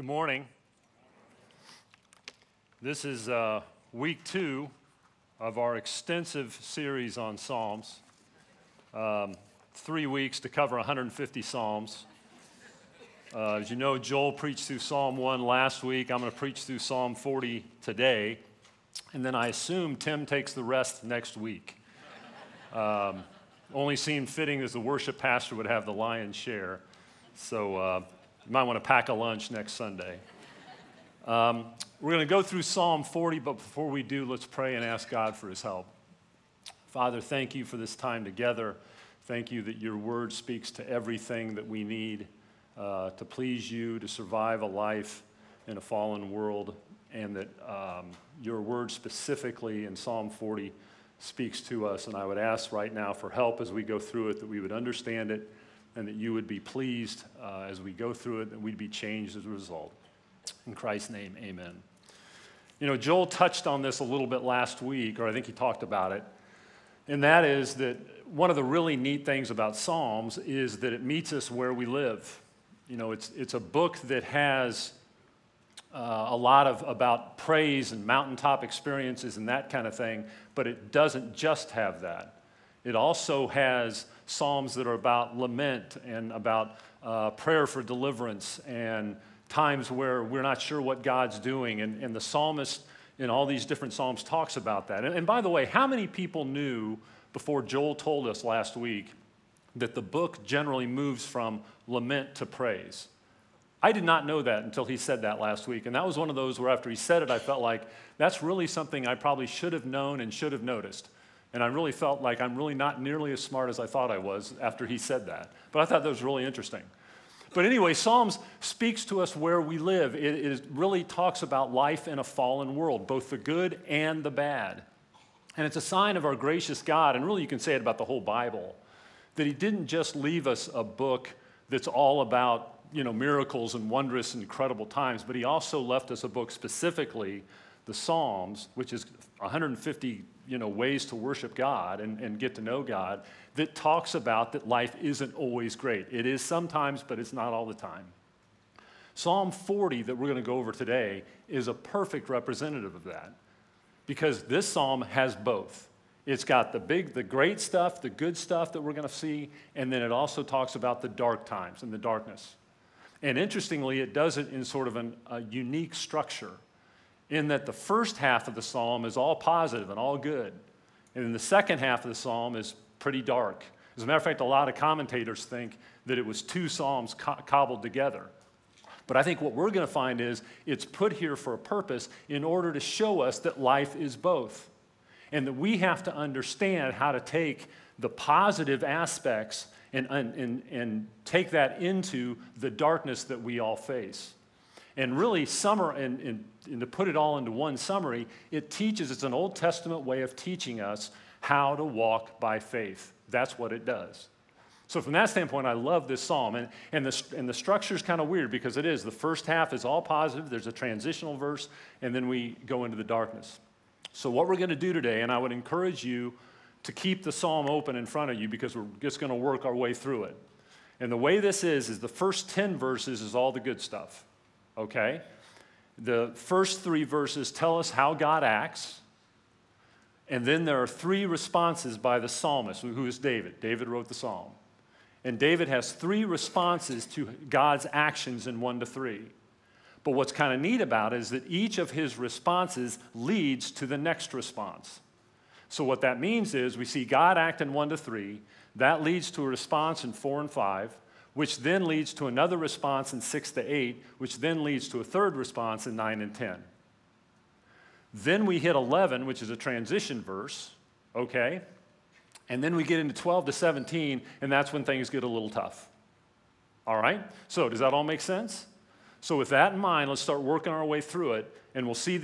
Good morning. This is week two of our extensive series on Psalms. 3 weeks to cover 150 Psalms. As you know, Joel preached through Psalm 1 last week. I'm going to preach through Psalm 40 today. And then I assume Tim takes the rest next week. Only seemed fitting as the worship pastor would have the lion's share. So you might want to pack a lunch next Sunday. We're going to go through Psalm 40, but before we do, let's pray and ask God for his help. Father, thank you for this time together. Thank you that your word speaks to everything that we need to please you, to survive a life in a fallen world, and that your word specifically in Psalm 40 speaks to us. And I would ask right now for help as we go through it, that we would understand it, and that you would be pleased as we go through it, that we'd be changed as a result. In Christ's name, amen. You know, Joel touched on this a little bit last week, or I think he talked about it, and that is that one of the really neat things about Psalms is that it meets us where we live. You know, it's a book that has a lot of about praise and mountaintop experiences and that kind of thing, but it doesn't just have that. It also has psalms that are about lament and about prayer for deliverance and times where we're not sure what God's doing. And the psalmist in all these different psalms talks about that. And by the way, how many people knew before Joel told us last week that the book generally moves from lament to praise? I did not know that until he said that last week. And that was one of those where after he said it, I felt like that's really something I probably should have known and should have noticed. And I really felt like I'm really not nearly as smart as I thought I was after he said that. But I thought that was really interesting. But anyway, Psalms speaks to us where we live. It really talks about life in a fallen world, both the good and the bad. And it's a sign of our gracious God, and really you can say it about the whole Bible, that he didn't just leave us a book that's all about, you know, miracles and wondrous and incredible times, but he also left us a book specifically, the Psalms, which is 150 ways to worship God and get to know God, that talks about that life isn't always great. It is sometimes, but it's not all the time. Psalm 40 that we're going to go over today is a perfect representative of that, because this psalm has both. It's got the great stuff, the good stuff that we're going to see, and then it also talks about the dark times and the darkness. And interestingly, it does it in sort of a unique structure, in that the first half of the psalm is all positive and all good, and then the second half of the psalm is pretty dark. As a matter of fact, a lot of commentators think that it was two psalms cobbled together. But I think what we're going to find is it's put here for a purpose in order to show us that life is both, and that we have to understand how to take the positive aspects and take that into the darkness that we all face. And really, to put it all into one summary, it's an Old Testament way of teaching us how to walk by faith. That's what it does. So from that standpoint, I love this psalm. And the structure's kind of weird, because it is. The first half is all positive. There's a transitional verse, and then we go into the darkness. So what we're going to do today, and I would encourage you to keep the psalm open in front of you, because we're just going to work our way through it. And the way this is the first 10 verses is all the good stuff. Okay? The first 3 verses tell us how God acts, and then there are 3 responses by the psalmist, who is David. David wrote the psalm. And David has 3 responses to God's actions in 1 to 3. But what's kind of neat about it is that each of his responses leads to the next response. So what that means is we see God act in 1 to 3. That leads to a response in 4 and 5. Which then leads to another response in 6 to 8, which then leads to a third response in 9 and 10. Then we hit 11, which is a transition verse, okay? And then we get into 12 to 17, and that's when things get a little tough. All right? So does that all make sense? So with that in mind, let's start working our way through it, and we'll see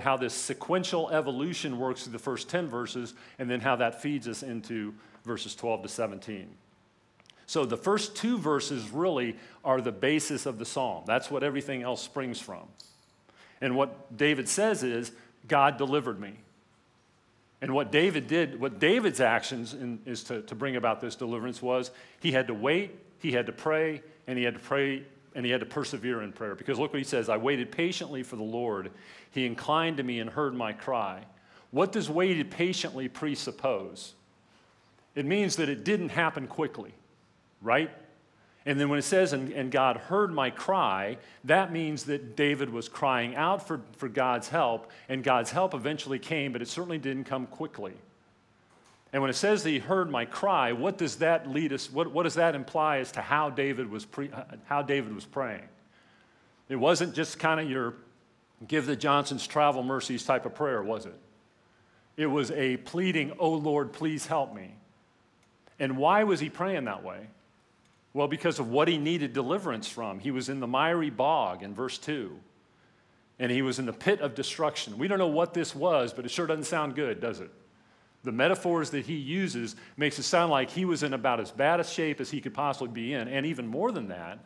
how this sequential evolution works through the first 10 verses, and then how that feeds us into verses 12 to 17. So the first 2 verses really are the basis of the psalm. That's what everything else springs from. And what David says is, God delivered me. And what David did, what David's actions is to bring about this deliverance was, he had to wait, he had to pray, and he had to pray and he had to persevere in prayer. Because look what he says, I waited patiently for the Lord. He inclined to me and heard my cry. What does waited patiently presuppose? It means that it didn't happen quickly, right? And then when it says, and God heard my cry, that means that David was crying out for God's help, and God's help eventually came, but it certainly didn't come quickly. And when it says that he heard my cry, what does that lead us, what does that imply as to how David was praying? It wasn't just kind of your give the Johnsons travel mercies type of prayer, was it? It was a pleading, oh Lord, please help me. And why was he praying that way? Well, because of what he needed deliverance from. He was in the miry bog in verse 2, and he was in the pit of destruction. We don't know what this was, but it sure doesn't sound good, does it? The metaphors that he uses makes it sound like he was in about as bad a shape as he could possibly be in, and even more than that,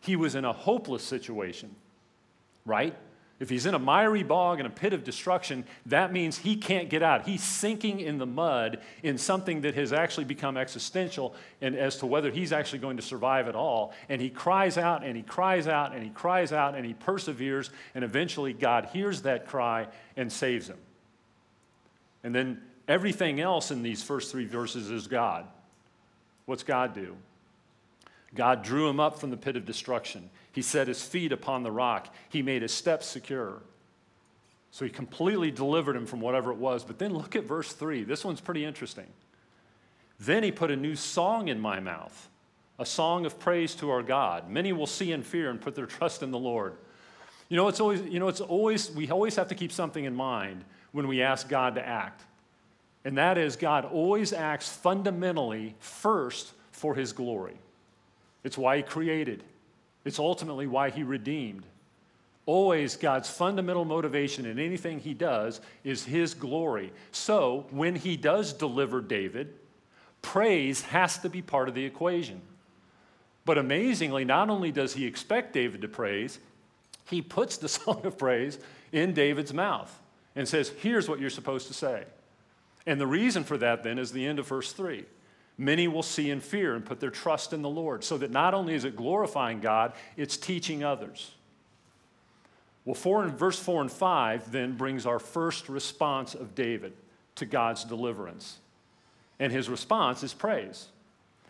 he was in a hopeless situation, right? If he's in a miry bog and a pit of destruction, that means he can't get out. He's sinking in the mud in something that has actually become existential and as to whether he's actually going to survive at all. And he cries out, and he cries out, and he cries out, and he perseveres, and eventually God hears that cry and saves him. And then everything else in these first three verses is God. What's God do? God drew him up from the pit of destruction. He set his feet upon the rock. He made his steps secure. So he completely delivered him from whatever it was. But then look at verse 3. This one's pretty interesting. Then he put a new song in my mouth, a song of praise to our God. Many will see and fear and put their trust in the Lord. We always have to keep something in mind when we ask God to act. And that is, God always acts fundamentally first for his glory. It's why he created. It's ultimately why he redeemed. Always, God's fundamental motivation in anything he does is his glory. So when he does deliver David, praise has to be part of the equation. But amazingly, not only does he expect David to praise, he puts the song of praise in David's mouth and says, here's what you're supposed to say. And the reason for that then is the end of verse 3. Many will see and fear and put their trust in the Lord, so that not only is it glorifying God, it's teaching others. Well, verse 4 and 5 then brings our first response of David to God's deliverance. And his response is praise.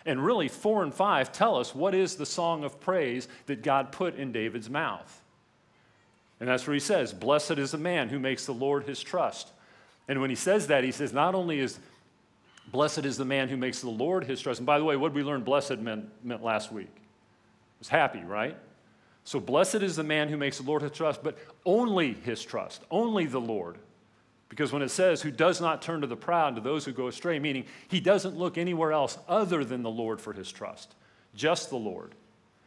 And really, 4 and 5 tell us what is the song of praise that God put in David's mouth. And that's where he says, blessed is the man who makes the Lord his trust. And when he says that, he says not only is blessed is the man who makes the Lord his trust. And by the way, what did we learn blessed meant last week? It was happy, right? So blessed is the man who makes the Lord his trust, but only his trust, only the Lord. Because when it says who does not turn to the proud, to those who go astray, meaning he doesn't look anywhere else other than the Lord for his trust, just the Lord.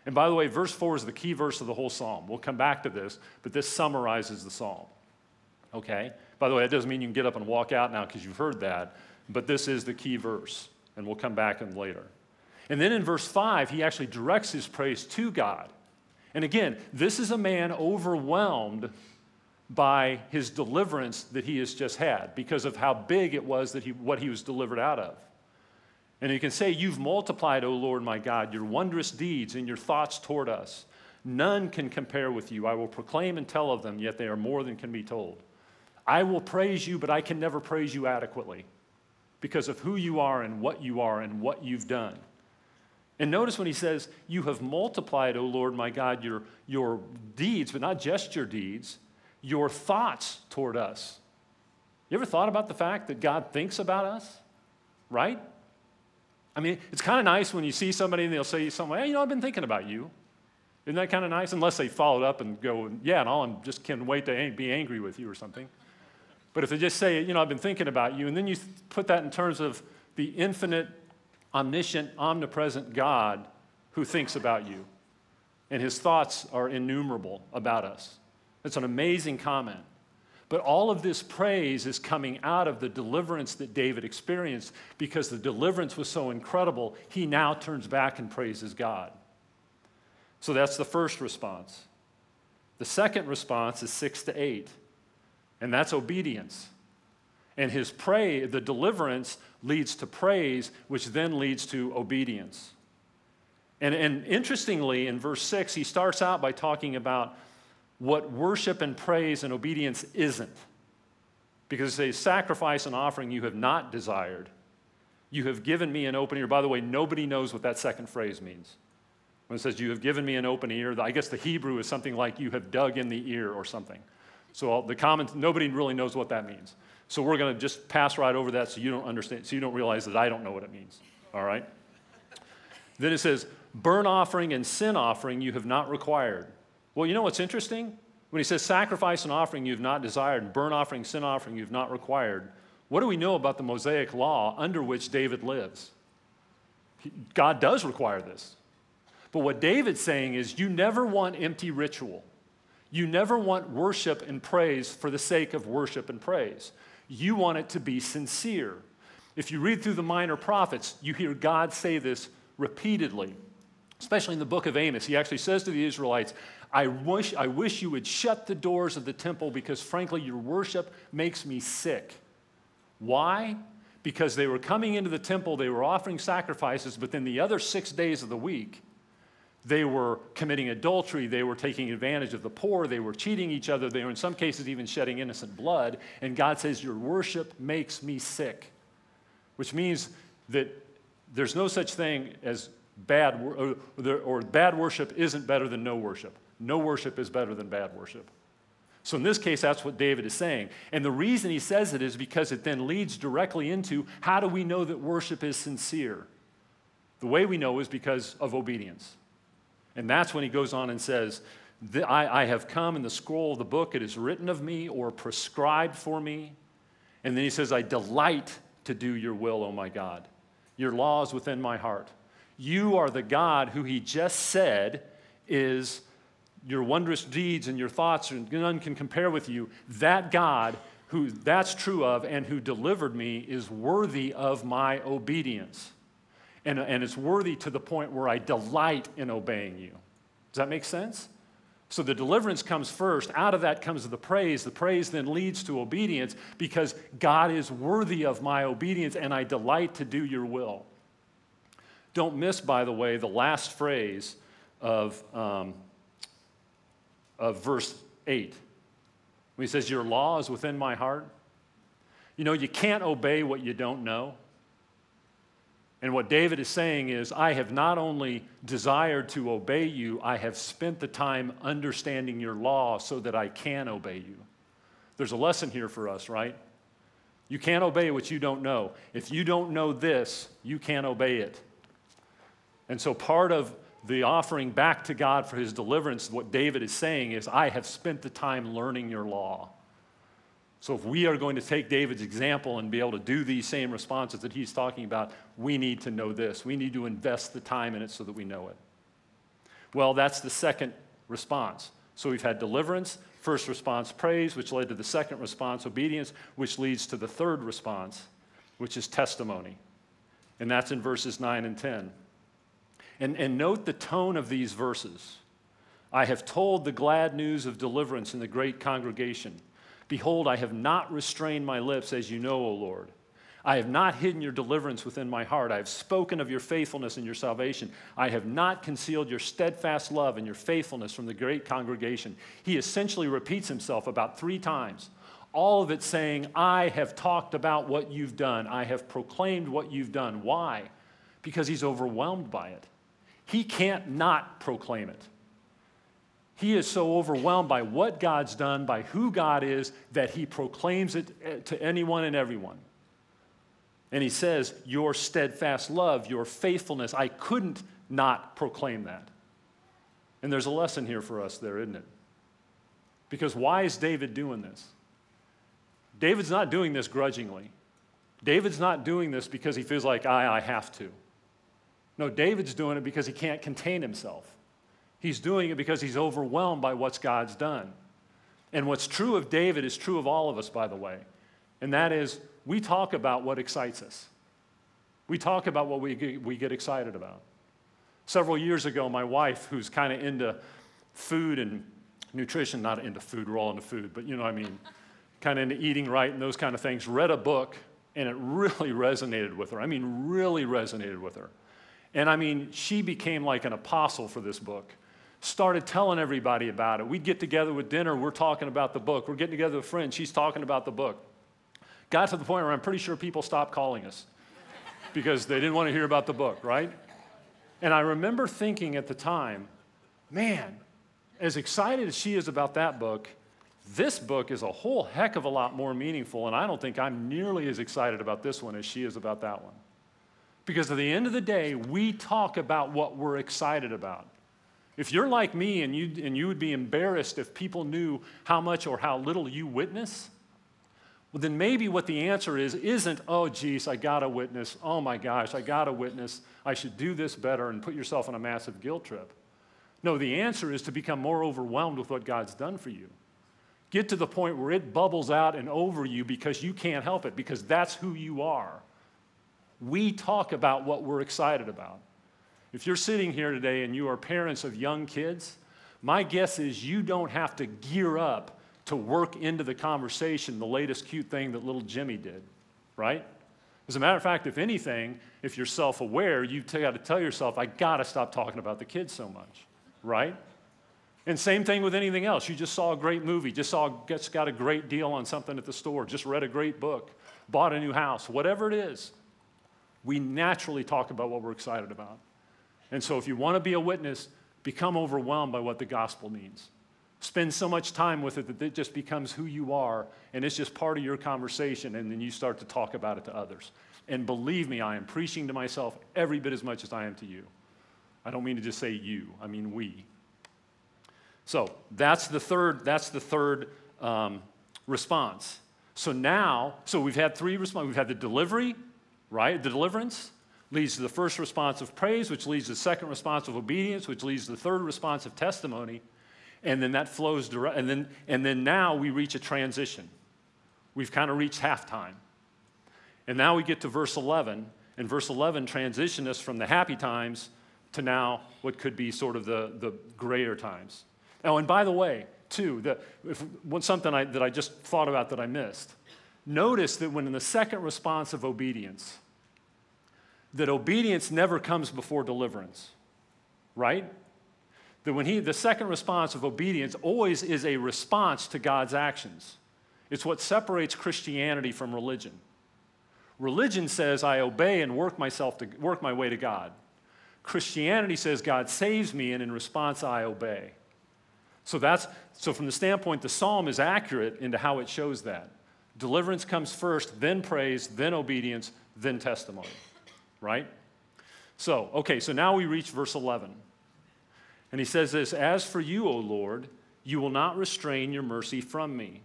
And by the way, verse 4 is the key verse of the whole psalm. We'll come back to this, but this summarizes the psalm. Okay? By the way, that doesn't mean you can get up and walk out now because you've heard that. But this is the key verse, and we'll come back in later. And then in verse 5, he actually directs his praise to God. And again, this is a man overwhelmed by his deliverance that he has just had because of how big it was what he was delivered out of. And he can say, you've multiplied, O Lord my God, your wondrous deeds and your thoughts toward us. None can compare with you. I will proclaim and tell of them, yet they are more than can be told. I will praise you, but I can never praise you adequately, because of who you are and what you are and what you've done. And notice when he says, you have multiplied, O Lord my God, your deeds, but not just your deeds, your thoughts toward us. You ever thought about the fact that God thinks about us, right? I mean, it's kind of nice when you see somebody and they'll say something like, hey, I've been thinking about you. Isn't that kind of nice? Unless they follow it up and go, yeah, and I just can't wait to be angry with you or something. But if they just say, I've been thinking about you, and then you put that in terms of the infinite, omniscient, omnipresent God who thinks about you, and his thoughts are innumerable about us. That's an amazing comment. But all of this praise is coming out of the deliverance that David experienced because the deliverance was so incredible, he now turns back and praises God. So that's the first response. The second response is 6 to 8. And that's obedience. And the deliverance leads to praise, which then leads to obedience. And interestingly, in verse 6, he starts out by talking about what worship and praise and obedience isn't. Because it says, sacrifice and offering you have not desired. You have given me an open ear. By the way, nobody knows what that second phrase means. When it says you have given me an open ear, I guess the Hebrew is something like you have dug in the ear or something. So nobody really knows what that means. So we're going to just pass right over that so you don't understand, so you don't realize that I don't know what it means. All right? Then it says, burnt offering and sin offering you have not required. Well, you know what's interesting? When he says sacrifice and offering you have not desired, and burnt offering, sin offering you have not required, what do we know about the Mosaic law under which David lives? God does require this. But what David's saying is you never want empty ritual. You never want worship and praise for the sake of worship and praise. You want it to be sincere. If you read through the minor prophets, you hear God say this repeatedly, especially in the book of Amos. He actually says to the Israelites, I wish you would shut the doors of the temple because, frankly, your worship makes me sick. Why? Because they were coming into the temple, they were offering sacrifices, but then the other 6 days of the week, they were committing adultery, they were taking advantage of the poor, they were cheating each other, they were in some cases even shedding innocent blood, and God says, your worship makes me sick, which means that there's no such thing as bad, or bad worship isn't better than no worship. No worship is better than bad worship. So in this case, that's what David is saying. And the reason he says it is because it then leads directly into how do we know that worship is sincere? The way we know is because of obedience. And that's when he goes on and says, I have come in the scroll of the book, it is written of me or prescribed for me. And then he says, I delight to do your will, O my God. Your law is within my heart. You are the God who he just said is your wondrous deeds and your thoughts, and none can compare with you. That God who that's true of and who delivered me is worthy of my obedience. And it's worthy to the point where I delight in obeying you. Does that make sense? So the deliverance comes first. Out of that comes the praise. The praise then leads to obedience because God is worthy of my obedience and I delight to do your will. Don't miss, by the way, the last phrase of verse 8. When he says, your law is within my heart. You know, you can't obey what you don't know. And what David is saying is, I have not only desired to obey you, I have spent the time understanding your law so that I can obey you. There's a lesson here for us, right? You can't obey what you don't know. If you don't know this, you can't obey it. And so part of the offering back to God for his deliverance, what David is saying is, I have spent the time learning your law. So if we are going to take David's example and be able to do these same responses that he's talking about, we need to know this. We need to invest the time in it so that we know it. Well, that's the second response. So we've had deliverance, first response, praise, which led to the second response, obedience, which leads to the third response, which is testimony. And that's in verses 9 and 10. And note the tone of these verses. I have told the glad news of deliverance in the great congregation. Behold, I have not restrained my lips, as you know, O Lord. I have not hidden your deliverance within my heart. I have spoken of your faithfulness and your salvation. I have not concealed your steadfast love and your faithfulness from the great congregation. He essentially repeats himself about 3 times. All of it saying, I have talked about what you've done. I have proclaimed what you've done. Why? Because he's overwhelmed by it. He can't not proclaim it. He is so overwhelmed by what God's done, by who God is, that he proclaims it to anyone and everyone. And he says, your steadfast love, your faithfulness, I couldn't not proclaim that. And there's a lesson here for us there, isn't it? Because why is David doing this? David's not doing this grudgingly. David's not doing this because he feels like, I have to. No, David's doing it because he can't contain himself. He's doing it because he's overwhelmed by what God's done. And what's true of David is true of all of us, by the way. And that is, we talk about what excites us. We talk about what we get excited about. Several years ago, my wife, who's kind of into food and nutrition, not into food, we're all into food, but you know what I mean, kind of into eating right and those kind of things, read a book, and it really resonated with her. I mean, really resonated with her. And I mean, she became like an apostle for this book. Started telling everybody about it. We'd get together with dinner, we're talking about the book. We're getting together with friends, she's talking about the book. Got to the point where I'm pretty sure people stopped calling us because they didn't want to hear about the book, right? And I remember thinking at the time, man, as excited as she is about that book, this book is a whole heck of a lot more meaningful, and I don't think I'm nearly as excited about this one as she is about that one. Because at the end of the day, we talk about what we're excited about. If you're like me and you would be embarrassed if people knew how much or how little you witness, well, then maybe what the answer is isn't, oh, geez, I got to witness. Oh, my gosh, I got to witness. I should do this better, and put yourself on a massive guilt trip. No, the answer is to become more overwhelmed with what God's done for you. Get to the point where it bubbles out and over you because you can't help it, because that's who you are. We talk about what we're excited about. If you're sitting here today and you are parents of young kids, my guess is you don't have to gear up to work into the conversation the latest cute thing that little Jimmy did, right? As a matter of fact, if anything, if you're self-aware, you've got to tell yourself, I got to stop talking about the kids so much, right? And same thing with anything else. You just saw a great movie, just got a great deal on something at the store, just read a great book, bought a new house, whatever it is. We naturally talk about what we're excited about. And so if you want to be a witness, become overwhelmed by what the gospel means. Spend so much time with it that it just becomes who you are, and it's just part of your conversation, and then you start to talk about it to others. And believe me, I am preaching to myself every bit as much as I am to you. I don't mean to just say you, I mean we. So that's the third response. So we've had three responses. We've had the delivery, right? The deliverance leads to the first response of praise, which leads to the second response of obedience, which leads to the third response of testimony, and then that flows direct. And then now we reach a transition. We've kind of reached halftime, and now we get to verse 11, and verse 11 transitions us from the happy times to now what could be sort of the grayer times. Oh, and by the way, too, something that I just thought about that I missed. Notice that when in the second response of obedience, that obedience never comes before deliverance, right? That the second response of obedience always is a response to God's actions. It's what separates Christianity from religion. Religion says I obey and work my way to God. Christianity says God saves me, and in response I obey. So from the standpoint, the psalm is accurate into how it shows that. Deliverance comes first, then praise, then obedience, then testimony, right? So now we reach verse 11. And he says this, as for you, O Lord, you will not restrain your mercy from me.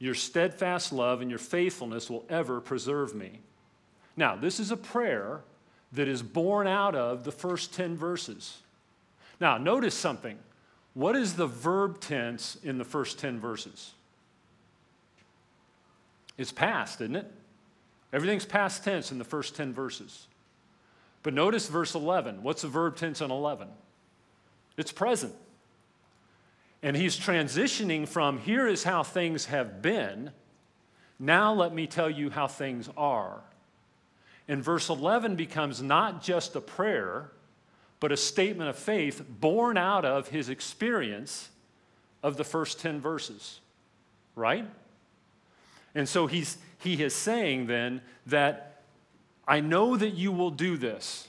Your steadfast love and your faithfulness will ever preserve me. Now, this is a prayer that is born out of the first 10 verses. Now, notice something. What is the verb tense in the first 10 verses? It's past, isn't it? Everything's past tense in the first 10 verses. But notice verse 11. What's the verb tense in 11? It's present. And he's transitioning from here is how things have been, now let me tell you how things are. And verse 11 becomes not just a prayer, but a statement of faith born out of his experience of the first 10 verses, right? And so he is saying then that I know that you will do this.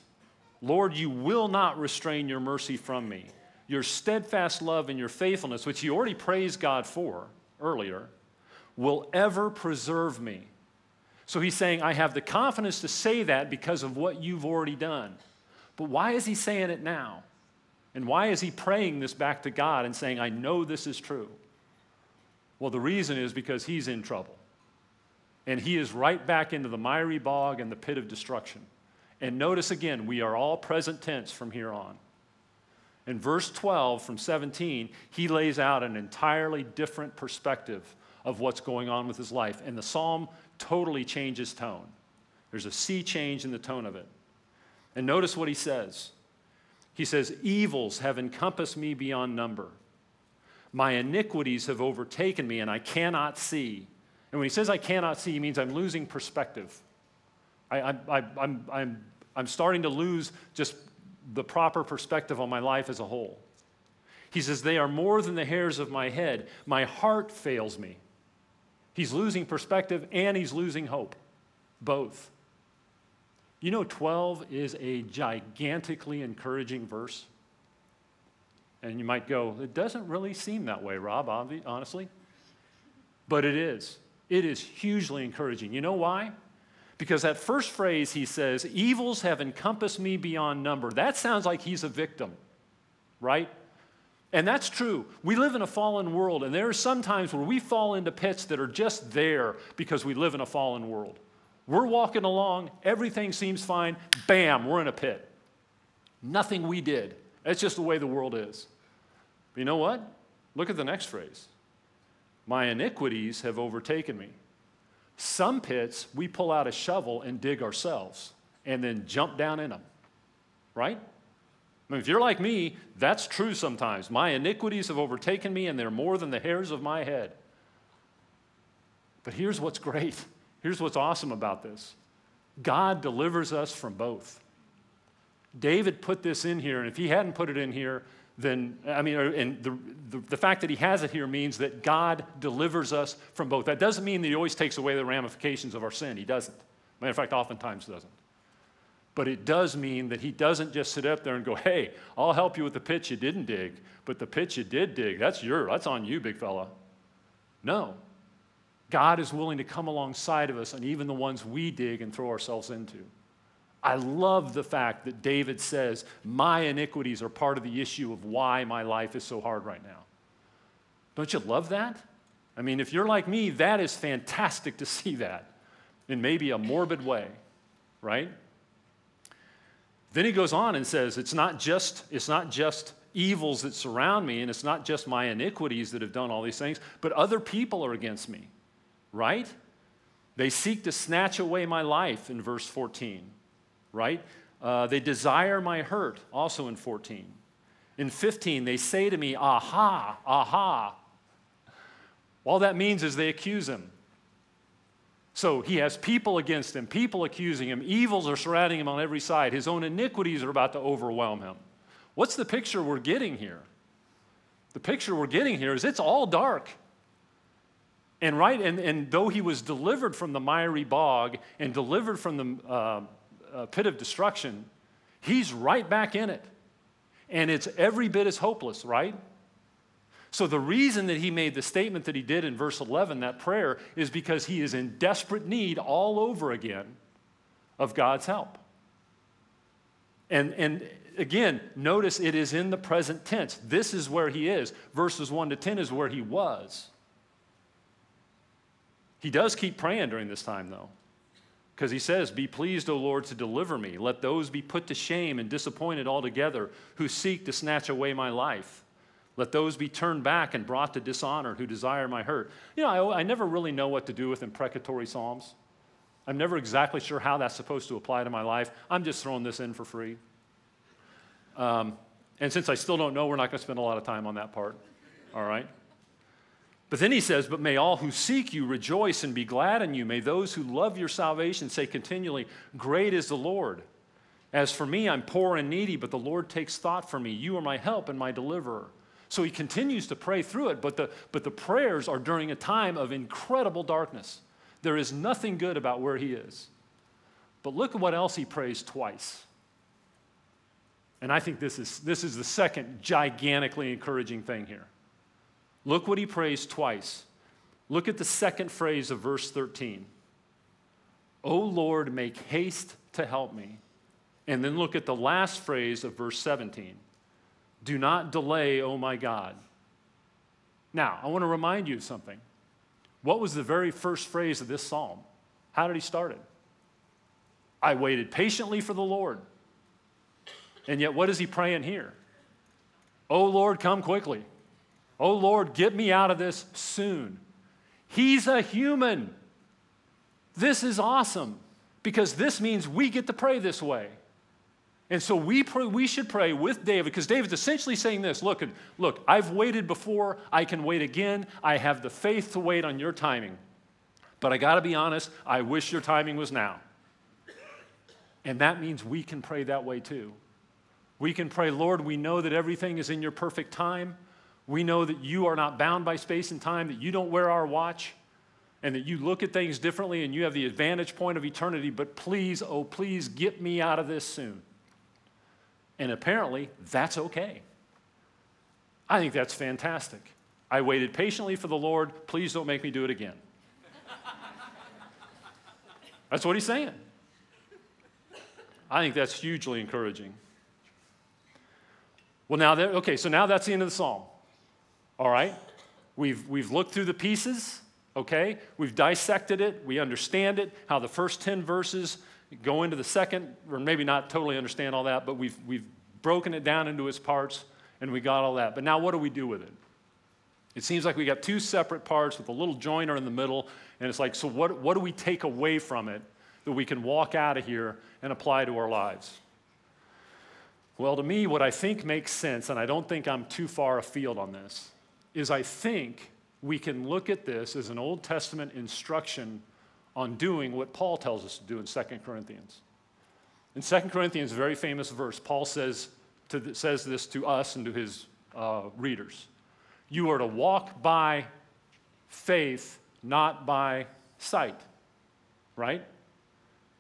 Lord, you will not restrain your mercy from me. Your steadfast love and your faithfulness, which you already praised God for earlier, will ever preserve me. So he's saying, I have the confidence to say that because of what you've already done. But why is he saying it now? And why is he praying this back to God and saying, I know this is true? Well, the reason is because he's in trouble. And he is right back into the miry bog and the pit of destruction. And notice again, we are all present tense from here on. In verse 12 from 17, he lays out an entirely different perspective of what's going on with his life. And the psalm totally changes tone. There's a sea change in the tone of it. And notice what he says. He says, evils have encompassed me beyond number. My iniquities have overtaken me, and I cannot see. And when he says I cannot see, he means I'm losing perspective. I'm I'm starting to lose just the proper perspective on my life as a whole. He says, they are more than the hairs of my head. My heart fails me. He's losing perspective and he's losing hope, both. You know, 12 is a gigantically encouraging verse. And you might go, it doesn't really seem that way, Rob, honestly. But it is. It is hugely encouraging. You know why? Because that first phrase, he says, evils have encompassed me beyond number. That sounds like he's a victim, right? And that's true. We live in a fallen world, and there are some times where we fall into pits that are just there because we live in a fallen world. We're walking along, everything seems fine, bam, we're in a pit. Nothing we did. That's just the way the world is. But you know what? Look at the next phrase. My iniquities have overtaken me. Some pits, we pull out a shovel and dig ourselves and then jump down in them, right? I mean, if you're like me, that's true sometimes. My iniquities have overtaken me, and they're more than the hairs of my head. But here's what's great. Here's what's awesome about this. God delivers us from both. David put this in here, and if he hadn't put it in here, then, and the fact that he has it here means that God delivers us from both. That doesn't mean that he always takes away the ramifications of our sin. He doesn't. Matter of fact, oftentimes doesn't. But it does mean that he doesn't just sit up there and go, hey, I'll help you with the pit you didn't dig, but the pit you did dig, that's on you, big fella. No. God is willing to come alongside of us and even the ones we dig and throw ourselves into. I love the fact that David says, my iniquities are part of the issue of why my life is so hard right now. Don't you love that? I mean, if you're like me, that is fantastic to see that in maybe a morbid way, right? Then he goes on and says, it's not just evils that surround me, and it's not just my iniquities that have done all these things, but other people are against me, right? They seek to snatch away my life in verse 14, right? They desire my hurt, also in 14. In 15, they say to me, aha, aha. All that means is they accuse him. So he has people against him, people accusing him. Evils are surrounding him on every side. His own iniquities are about to overwhelm him. What's the picture we're getting here? The picture we're getting here is it's all dark. And though he was delivered from the miry bog and delivered from the pit of destruction, he's right back in it. And it's every bit as hopeless, right? So the reason that he made the statement that he did in verse 11, that prayer, is because he is in desperate need all over again of God's help. And again, notice it is in the present tense. This is where he is. Verses 1 to 10 is where he was. He does keep praying during this time, though, because he says, be pleased, O Lord, to deliver me. Let those be put to shame and disappointed altogether who seek to snatch away my life. Let those be turned back and brought to dishonor who desire my hurt. You know, I never really know what to do with imprecatory psalms. I'm never exactly sure how that's supposed to apply to my life. I'm just throwing this in for free. And since I still don't know, we're not going to spend a lot of time on that part. All right? But then he says, but may all who seek you rejoice and be glad in you. May those who love your salvation say continually, great is the Lord. As for me, I'm poor and needy, but the Lord takes thought for me. You are my help and my deliverer. So he continues to pray through it, but the prayers are during a time of incredible darkness. There is nothing good about where he is. But look at what else he prays twice. And I think this is the second gigantically encouraging thing here. Look what he prays twice. Look at the second phrase of verse 13. O Lord, make haste to help me. And then look at the last phrase of verse 17. Do not delay, oh my God. Now, I want to remind you of something. What was the very first phrase of this psalm? How did he start it? I waited patiently for the Lord. And yet, what is he praying here? Oh Lord, come quickly. Oh Lord, get me out of this soon. He's a human. This is awesome because this means we get to pray this way. And so we should pray with David, because David's essentially saying this, look, I've waited before, I can wait again, I have the faith to wait on your timing. But I got to be honest, I wish your timing was now. And that means we can pray that way too. We can pray, Lord, we know that everything is in your perfect time. We know that you are not bound by space and time, that you don't wear our watch, and that you look at things differently and you have the advantage point of eternity, but please, oh, please get me out of this soon. And apparently, that's okay. I think that's fantastic. I waited patiently for the Lord. Please don't make me do it again. That's what he's saying. I think that's hugely encouraging. Well, now that, okay, so now that's the end of the psalm. All right? We've looked through the pieces, okay? We've dissected it. We understand it, how the first 10 verses go into the second, or maybe not totally understand all that, but we've broken it down into its parts, and we got all that. But now what do we do with it? It seems like we got two separate parts with a little joiner in the middle, and it's like, so what do we take away from it that we can walk out of here and apply to our lives? Well, to me, what I think makes sense, and I don't think I'm too far afield on this, is I think we can look at this as an Old Testament instruction on doing what Paul tells us to do in 2 Corinthians. In 2 Corinthians, a very famous verse, Paul says this to us and to his readers. You are to walk by faith, not by sight, right?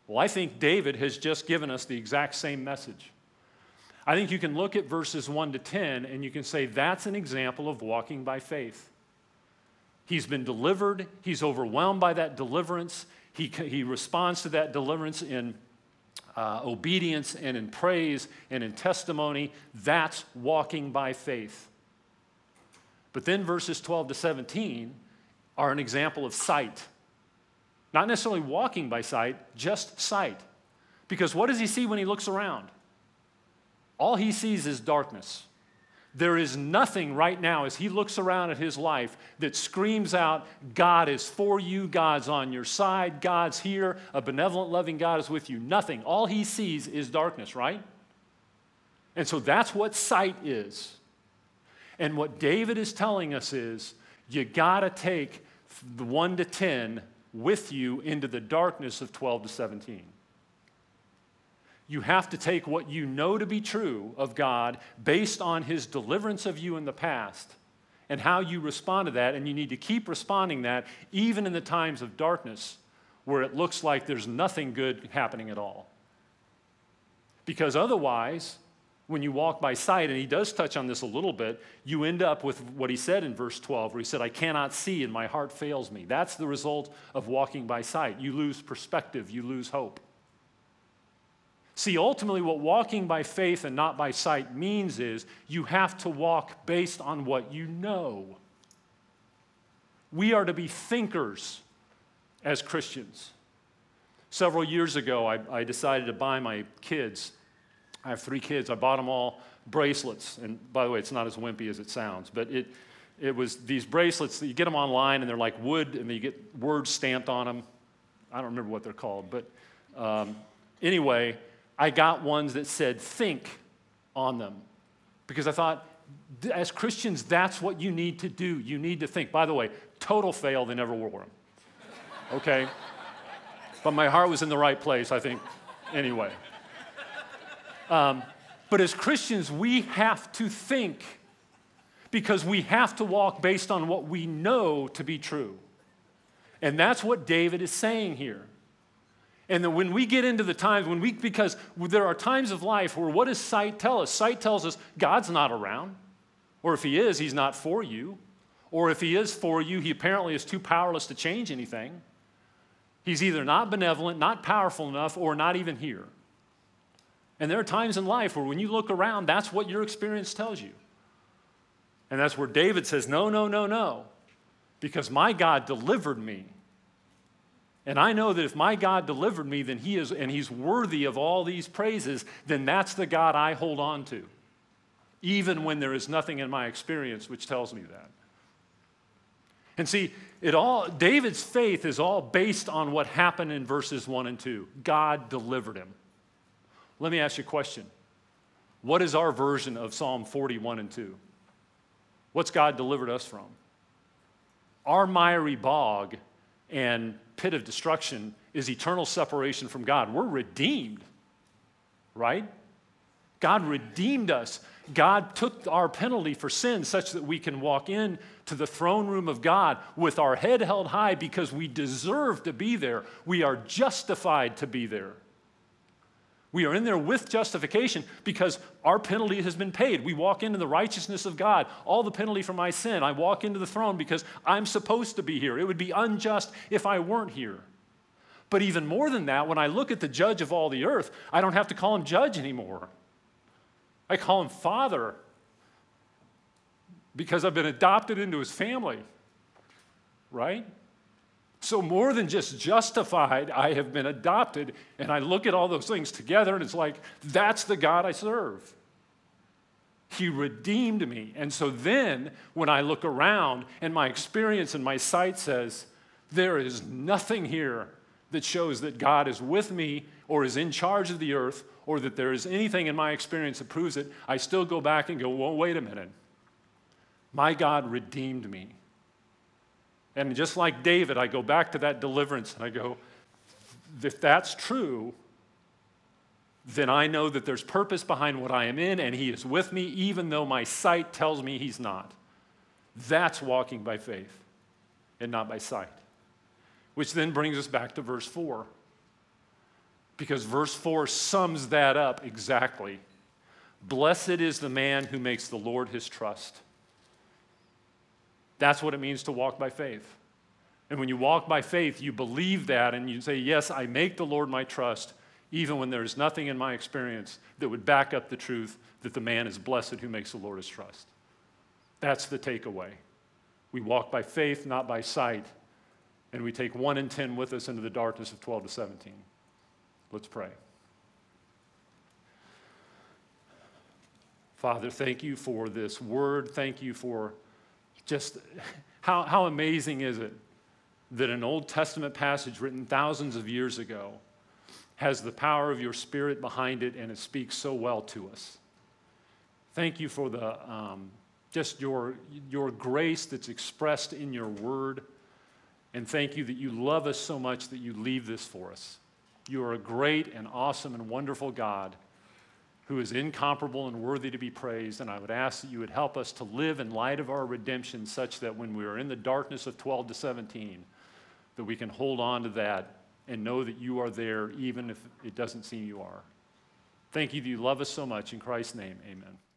Well, I think David has just given us the exact same message. I think you can look at verses 1 to 10, and you can say that's an example of walking by faith. He's been delivered. He's overwhelmed by that deliverance. He responds to that deliverance in obedience and in praise and in testimony. That's walking by faith. But then verses 12 to 17 are an example of sight. Not necessarily walking by sight, just sight. Because what does he see when he looks around? All he sees is darkness. There is nothing right now as he looks around at his life that screams out, God is for you, God's on your side, God's here, a benevolent, loving God is with you. Nothing. All he sees is darkness, right? And so that's what sight is. And what David is telling us is, you got to take the 1 to 10 with you into the darkness of 12 to 17. You have to take what you know to be true of God based on his deliverance of you in the past and how you respond to that, and you need to keep responding that even in the times of darkness where it looks like there's nothing good happening at all. Because otherwise, when you walk by sight, and he does touch on this a little bit, you end up with what he said in verse 12 where he said, I cannot see and my heart fails me. That's the result of walking by sight. You lose perspective. You lose hope. See, ultimately, what walking by faith and not by sight means is you have to walk based on what you know. We are to be thinkers as Christians. Several years ago, I decided to buy my kids, I have 3 kids, I bought them all bracelets. And by the way, it's not as wimpy as it sounds, but it was these bracelets that you get them online, and they're like wood, and you get words stamped on them. I don't remember what they're called, but anyway, I got ones that said, think on them, because I thought, as Christians, that's what you need to do. You need to think. By the way, total fail, they never wore them, okay? But my heart was in the right place, I think, anyway. But as Christians, we have to think, because we have to walk based on what we know to be true. And that's what David is saying here. And then when we get into the times because there are times of life where what does sight tell us? Sight tells us God's not around, or if he is, he's not for you, or if he is for you, he apparently is too powerless to change anything. He's either not benevolent, not powerful enough, or not even here. And there are times in life where when you look around, that's what your experience tells you. And that's where David says, no, no, no, no, because my God delivered me. And I know that if my God delivered me, then he is, and he's worthy of all these praises, then that's the God I hold on to, even when there is nothing in my experience which tells me that. And see, David's faith is all based on what happened in verses 1 and 2. God delivered him. Let me ask you a question. What is our version of Psalm 41 and 2? What's God delivered us from? Our miry bog and pit of destruction is eternal separation from God. We're redeemed right? God redeemed us. God took our penalty for sin such that we can walk in to the throne room of God with our head held high because we deserve to be there. We are justified to be there. We are in there with justification because our penalty has been paid. We walk into the righteousness of God, all the penalty for my sin. I walk into the throne because I'm supposed to be here. It would be unjust if I weren't here. But even more than that, when I look at the judge of all the earth, I don't have to call him judge anymore. I call him Father because I've been adopted into his family, right? So more than just justified, I have been adopted, and I look at all those things together, and it's like, that's the God I serve. He redeemed me. And so then when I look around and my experience and my sight says, there is nothing here that shows that God is with me or is in charge of the earth, or that there is anything in my experience that proves it, I still go back and go, well, wait a minute. My God redeemed me. And just like David, I go back to that deliverance and I go, if that's true, then I know that there's purpose behind what I am in and he is with me even though my sight tells me he's not. That's walking by faith and not by sight. Which then brings us back to verse 4. Because verse 4 sums that up exactly. Blessed is the man who makes the Lord his trust. That's what it means to walk by faith. And when you walk by faith, you believe that and you say, yes, I make the Lord my trust, even when there is nothing in my experience that would back up the truth that the man is blessed who makes the Lord his trust. That's the takeaway. We walk by faith, not by sight, and we take 1 and 10 with us into the darkness of 12 to 17. Let's pray. Father, thank you for this word. Thank you for just how amazing is it that an Old Testament passage written thousands of years ago has the power of your Spirit behind it and it speaks so well to us. Thank you for the just your grace that's expressed in your word, and thank you that you love us so much that you leave this for us. You are a great and awesome and wonderful God who is incomparable and worthy to be praised, and I would ask that you would help us to live in light of our redemption such that when we are in the darkness of 12 to 17, that we can hold on to that and know that you are there even if it doesn't seem you are. Thank you that you love us so much. In Christ's name, amen.